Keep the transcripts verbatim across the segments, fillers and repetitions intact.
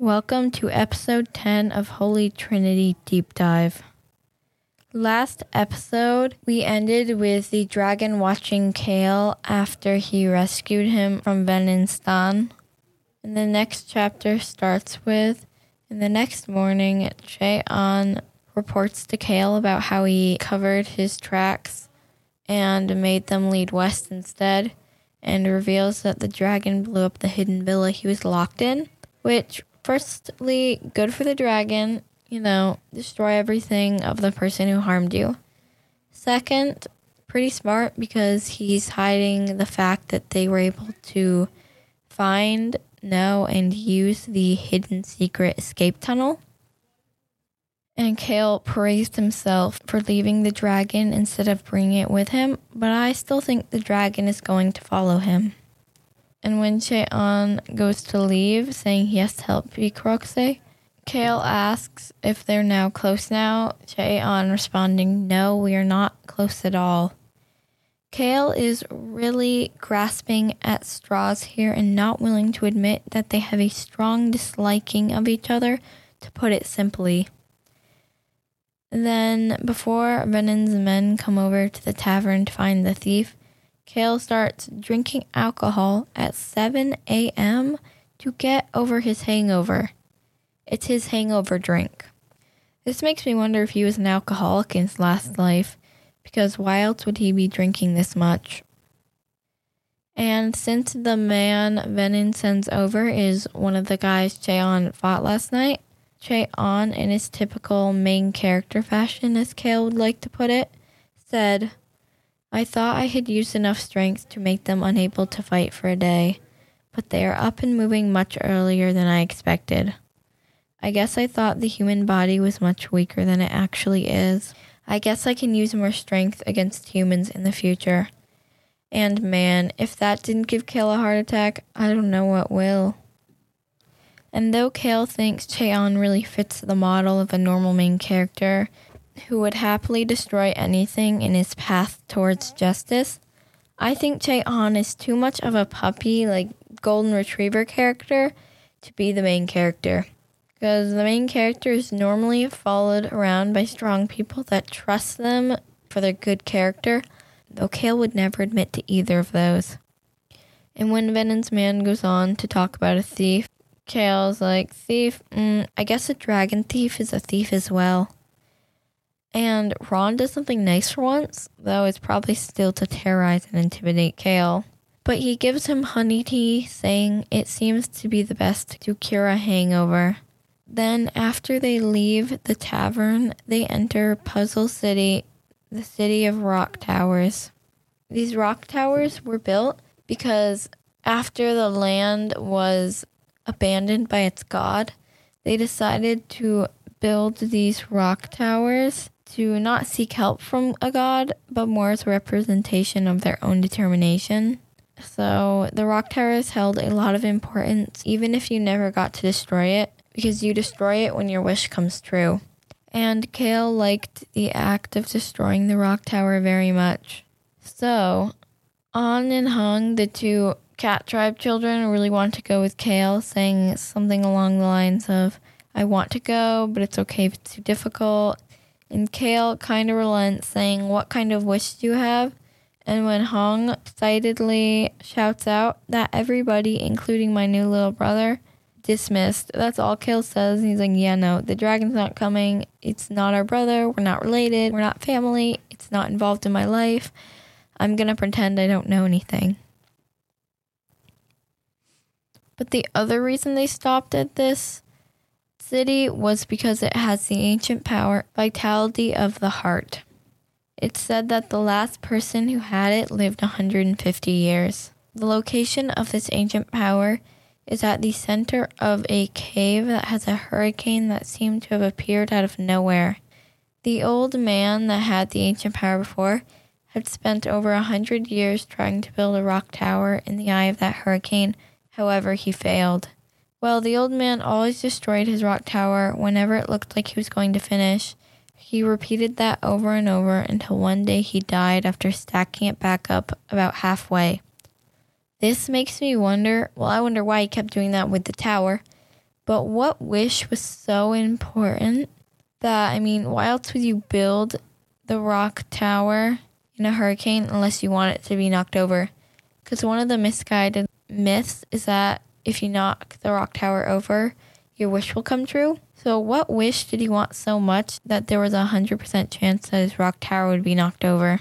Welcome to episode ten of Holy Trinity Deep Dive. Last episode, we ended with the dragon watching Cale after he rescued him from Venistan. And the next chapter starts with, in the next morning, Jaeon reports to Cale about how he covered his tracks and made them lead west instead, and reveals that the dragon blew up the hidden villa he was locked in, which... Firstly, good for the dragon, you know, destroy everything of the person who harmed you. Second, pretty smart because he's hiding the fact that they were able to find, know, and use the hidden secret escape tunnel. And Cale praised himself for leaving the dragon instead of bringing it with him, but I still think the dragon is going to follow him. And when Cheon goes to leave, saying he has to help Bikroxe, Cale asks if they're now close now, Cheon responding, "No, we are not close at all." Cale is really grasping at straws here and not willing to admit that they have a strong disliking of each other, to put it simply. Then, before Venon's men come over to the tavern to find the thief, Cale starts drinking alcohol at seven a.m. to get over his hangover. It's his hangover drink. This makes me wonder if he was an alcoholic in his last life, because why else would he be drinking this much? And since the man Venon sends over is one of the guys Cheon fought last night, Cheon, in his typical main character fashion, as Cale would like to put it, said... I thought I had used enough strength to make them unable to fight for a day, but they are up and moving much earlier than I expected. I guess I thought the human body was much weaker than it actually is. I guess I can use more strength against humans in the future. And man, if that didn't give Cale a heart attack, I don't know what will. And though Cale thinks Cheon really fits the model of a normal main character, who would happily destroy anything in his path towards justice, I think Jaeon is too much of a puppy, like golden retriever character, to be the main character. Because the main character is normally followed around by strong people that trust them for their good character, though Cale would never admit to either of those. And when Venon's man goes on to talk about a thief, Cale's like, thief? Mm, I guess a dragon thief is a thief as well. And Ron does something nice for once, though it's probably still to terrorize and intimidate Cale. But he gives him honey tea, saying it seems to be the best to cure a hangover. Then, after they leave the tavern, they enter Puzzle City, the city of rock towers. These rock towers were built because after the land was abandoned by its god, they decided to build these rock towers to not seek help from a god, but more as a representation of their own determination. So the rock towers held a lot of importance, even if you never got to destroy it, because you destroy it when your wish comes true. And Cale liked the act of destroying the rock tower very much. So, An and Hung, the two cat tribe children, really want to go with Cale, saying something along the lines of, I want to go, but it's okay if it's too difficult. And Cale kind of relents, saying, what kind of wish do you have? And when Hung excitedly shouts out that everybody, including my new little brother, dismissed. That's all Cale says. And he's like, yeah, no, the dragon's not coming. It's not our brother. We're not related. We're not family. It's not involved in my life. I'm going to pretend I don't know anything. But the other reason they stopped at this city was because it has the ancient power, vitality of the heart. It's said that the last person who had it lived one hundred fifty years. The location of this ancient power is at the center of a cave that has a hurricane that seemed to have appeared out of nowhere. The old man that had the ancient power before had spent over one hundred years trying to build a rock tower in the eye of that hurricane, however he failed. Well, the old man always destroyed his rock tower whenever it looked like he was going to finish. He repeated that over and over until one day he died after stacking it back up about halfway. This makes me wonder, well, I wonder why he kept doing that with the tower, But what wish was so important that, I mean, why else would you build the rock tower in a hurricane unless you want it to be knocked over? Because one of the misguided myths is that if you knock the rock tower over, your wish will come true. So what wish did he want so much that there was a one hundred percent chance that his rock tower would be knocked over?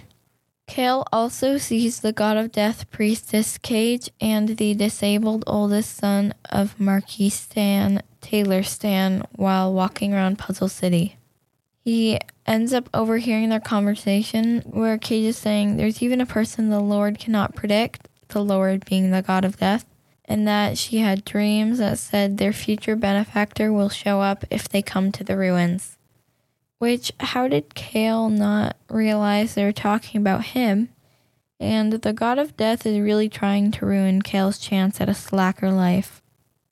Cale also sees the god of death priestess Cage and the disabled oldest son of Marquis Stan, Taylor Stan, while walking around Puzzle City. He ends up overhearing their conversation where Cage is saying there's even a person the Lord cannot predict, the Lord being the god of death, and that she had dreams that said their future benefactor will show up if they come to the ruins. Which, how did Cale not realize they were talking about him? And the god of death is really trying to ruin Cale's chance at a slacker life.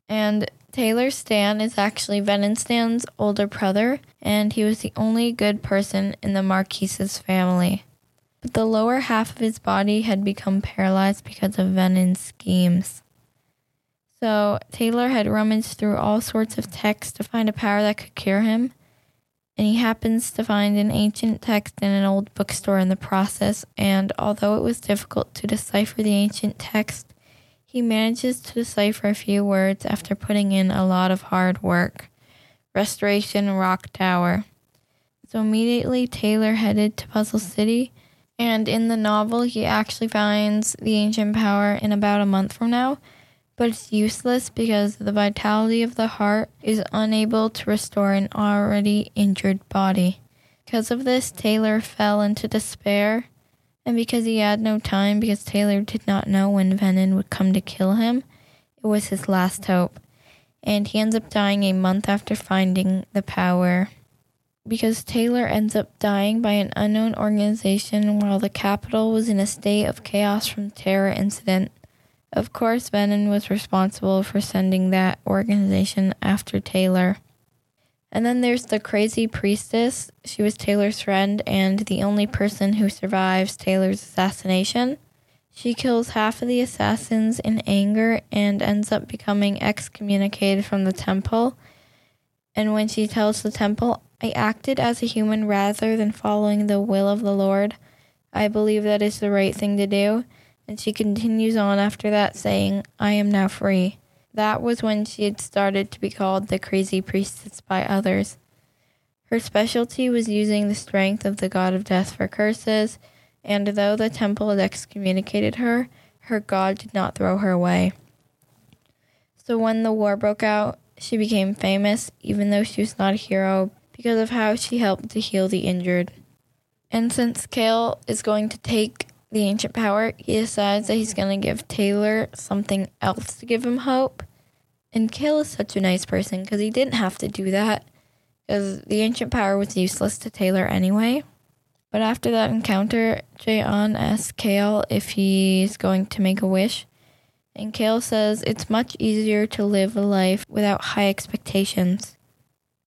And Taylor Stan is actually Venistan's older brother, and he was the only good person in the Marquise's family. But the lower half of his body had become paralyzed because of Venon's schemes. So Taylor had rummaged through all sorts of texts to find a power that could cure him, and he happens to find an ancient text in an old bookstore in the process, and although it was difficult to decipher the ancient text, he manages to decipher a few words after putting in a lot of hard work. Restoration Rock Tower. So immediately Taylor headed to Puzzle City, and in the novel he actually finds the ancient power in about a month from now, but it's useless because the vitality of the heart is unable to restore an already injured body. Because of this, Taylor fell into despair, and because he had no time, because Taylor did not know when Venion would come to kill him, it was his last hope. And he ends up dying a month after finding the power. Because Taylor ends up dying by an unknown organization while the capital was in a state of chaos from the terror incident. Of course, Venion was responsible for sending that organization after Taylor. And then there's the crazy priestess. She was Taylor's friend and the only person who survives Taylor's assassination. She kills half of the assassins in anger and ends up becoming excommunicated from the temple. And when she tells the temple, "I acted as a human rather than following the will of the Lord. I believe that is the right thing to do." And she continues on after that saying, "I am now free." That was when she had started to be called the crazy priestess by others. Her specialty was using the strength of the god of death for curses, and though the temple had excommunicated her, her god did not throw her away. So when the war broke out, she became famous, even though she was not a hero, because of how she helped to heal the injured. And since Cale is going to take the ancient power, he decides that he's going to give Taylor something else to give him hope. And Cale is such a nice person because he didn't have to do that, because the ancient power was useless to Taylor anyway. But after that encounter, Jaeon asks Cale if he's going to make a wish. And Cale says it's much easier to live a life without high expectations,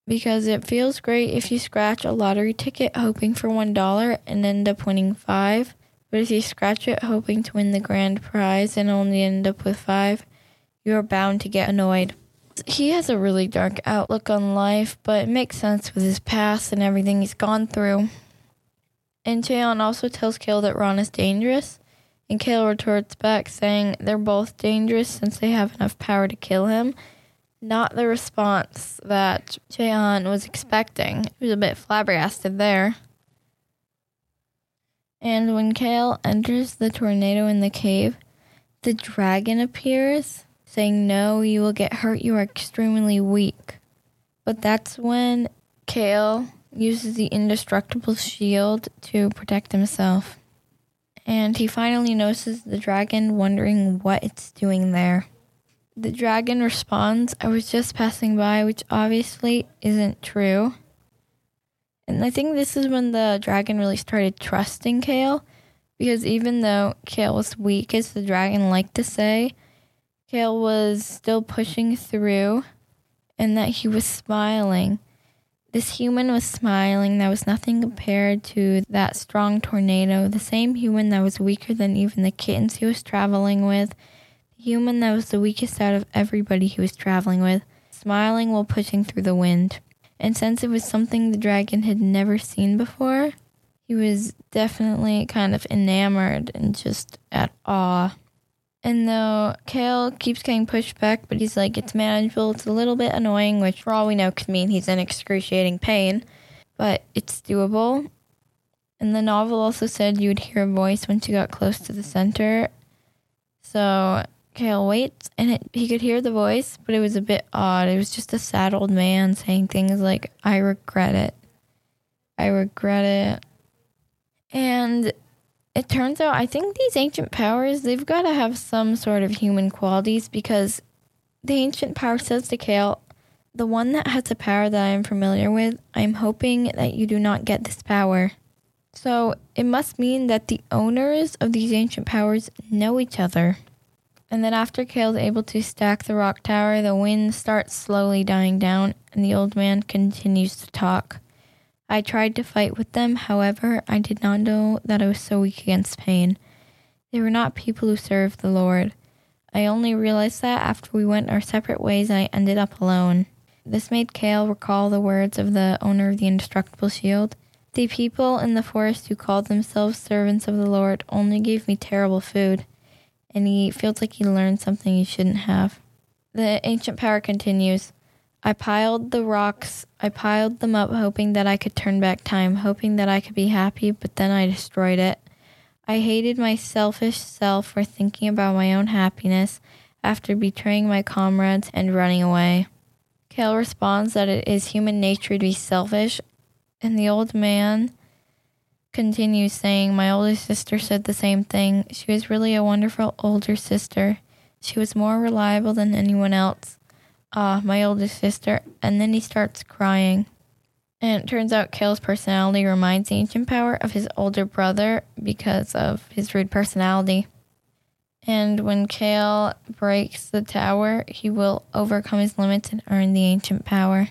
because it feels great if you scratch a lottery ticket hoping for one dollar and end up winning five. But if you scratch it hoping to win the grand prize and only end up with five, you're bound to get annoyed. He has a really dark outlook on life, but it makes sense with his past and everything he's gone through. And Cheon also tells Cale that Ron is dangerous, and Cale retorts back saying they're both dangerous since they have enough power to kill him. Not the response that Cheon was expecting. He was a bit flabbergasted there. And when Cale enters the tornado in the cave, the dragon appears, saying, "No, you will get hurt. You are extremely weak." But that's when Cale uses the indestructible shield to protect himself. And he finally notices the dragon, wondering what it's doing there. The dragon responds, "I was just passing by," which obviously isn't true. And I think this is when the dragon really started trusting Cale, because even though Cale was weak, as the dragon liked to say, Cale was still pushing through, and that he was smiling. This human was smiling. That was nothing compared to that strong tornado, the same human that was weaker than even the kittens he was traveling with, the human that was the weakest out of everybody he was traveling with. smiling while pushing through the wind. And since it was something the dragon had never seen before, he was definitely kind of enamored and just at awe. And though Cale keeps getting pushed back, but he's like, it's manageable, it's a little bit annoying, which for all we know could mean he's in excruciating pain, but it's doable. And the novel also said you would hear a voice once you got close to the center. So Cale waits, and it, he could hear the voice, but it was a bit odd. It was just a sad old man saying things like, I regret it. I regret it. And it turns out, I think these ancient powers, they've got to have some sort of human qualities, because the ancient power says to Cale, the one that has a power that I am familiar with, I am hoping that you do not get this power. So it must mean that the owners of these ancient powers know each other. And then after Cale's able to stack the rock tower, the wind starts slowly dying down, and the old man continues to talk. I tried to fight with them, however, I did not know that I was so weak against pain. They were not people who served the Lord. I only realized that after we went our separate ways and I ended up alone. This made Cale recall the words of the owner of the indestructible shield. The people in the forest who called themselves servants of the Lord only gave me terrible food. And he feels like he learned something he shouldn't have. The ancient power continues. I piled the rocks, I piled them up, hoping that I could turn back time, hoping that I could be happy, but then I destroyed it. I hated my selfish self for thinking about my own happiness after betraying my comrades and running away. Cale responds that it is human nature to be selfish, and the old man continues saying, my older sister said the same thing. She was really a wonderful older sister. She was more reliable than anyone else. Ah, uh, my oldest sister, and then he starts crying. And it turns out Cale's personality reminds the ancient power of his older brother because of his rude personality. And when Cale breaks the tower, he will overcome his limits and earn the ancient power.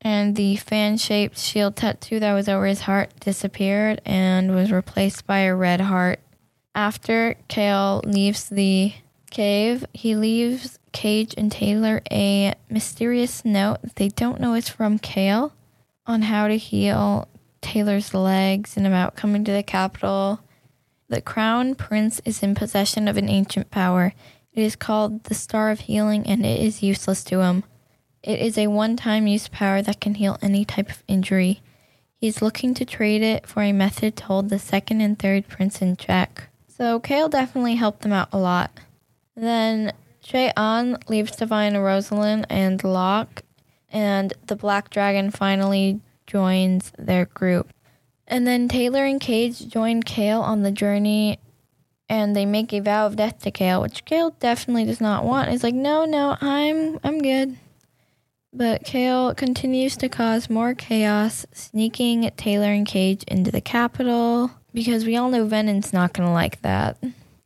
And the fan-shaped shield tattoo that was over his heart disappeared and was replaced by a red heart. After Cale leaves the cave, he leaves Cage and Taylor a mysterious note that they don't know is from Cale on how to heal Taylor's legs and about coming to the capital. The crown prince is in possession of an ancient power. It is called the Star of Healing, and it is useless to him. It is a one-time use power that can heal any type of injury. He is looking to trade it for a method to hold the second and third prince in check. So Cale definitely helped them out a lot. Then Choi Han leaves to find Rosalyn and Locke, and the Black Dragon finally joins their group. And then Taylor and Cage join Cale on the journey, and they make a vow of death to Cale, which Cale definitely does not want. He's like, no, no, I'm I'm good. But Cale continues to cause more chaos, sneaking Taylor and Cage into the capital, because we all know Venon's not going to like that.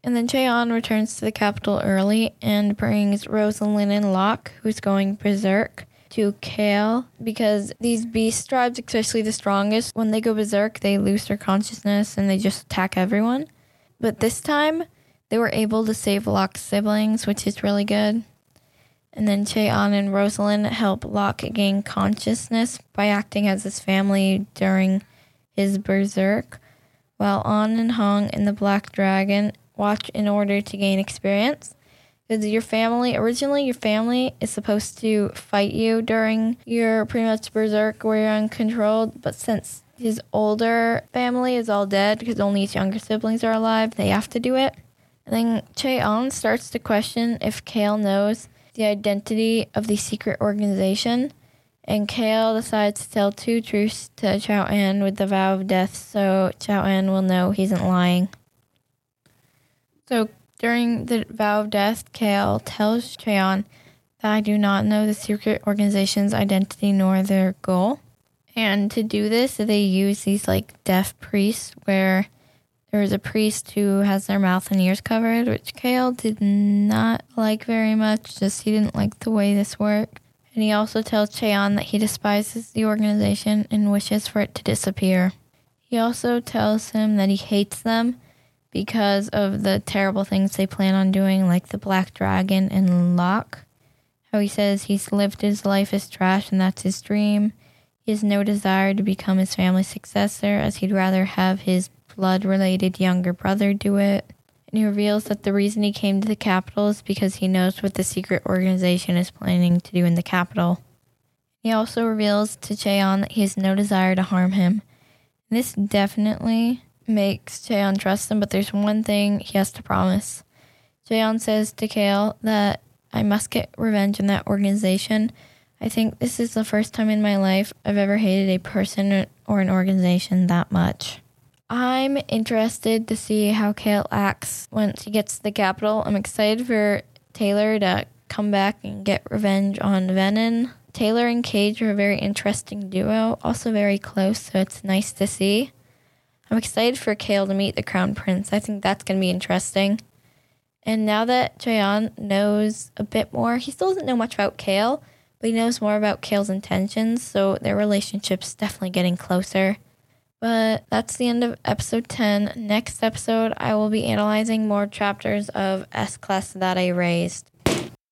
And then Jaeon returns to the capital early and brings Rosalyn and Locke, who's going berserk, to Cale, because these beast tribes, especially the strongest, when they go berserk, they lose their consciousness and they just attack everyone. But this time, they were able to save Locke's siblings, which is really good. And then Jaeon and Rosalyn help Locke gain consciousness by acting as his family during his berserk, while An and Hung and the Black Dragon watch in order to gain experience, because your family originally your family is supposed to fight you during your pretty much berserk where you're uncontrolled, but since his older family is all dead because only his younger siblings are alive, they have to do it. And then Cheon starts to question if Cale knows the identity of the secret organization, and Cale decides to tell two truths to Jaeon with the vow of death, so Jaeon will know he isn't lying. So during the vow of death, Cale tells Cheon that I do not know the secret organization's identity nor their goal. And to do this, they use these like deaf priests, where there is a priest who has their mouth and ears covered, which Cale did not like very much. Just he didn't like the way this worked. And he also tells Cheon that he despises the organization and wishes for it to disappear. He also tells him that he hates them because of the terrible things they plan on doing, like the Black Dragon and Locke. how he says he's lived his life as trash and that's his dream. He has no desire to become his family's successor, as he'd rather have his blood-related younger brother do it. And he reveals that the reason he came to the capital is because he knows what the secret organization is planning to do in the capital. He also reveals to Cheon that he has no desire to harm him. And this definitely makes Cheon trust him, but there's one thing he has to promise. Jaeon says to Cale that I must get revenge on that organization. I think this is the first time in my life I've ever hated a person or an organization that much. I'm interested to see how Cale acts once he gets to the capital. I'm excited for Taylor to come back and get revenge on Venion. Taylor and Cage are a very interesting duo, also very close, so it's nice to see. I'm excited for Cale to meet the Crown Prince. I think that's going to be interesting. And now that Jaeon knows a bit more, he still doesn't know much about Cale, but he knows more about Cale's intentions, so their relationship's definitely getting closer. But that's the end of episode ten. Next episode, I will be analyzing more chapters of S-Class that I raised.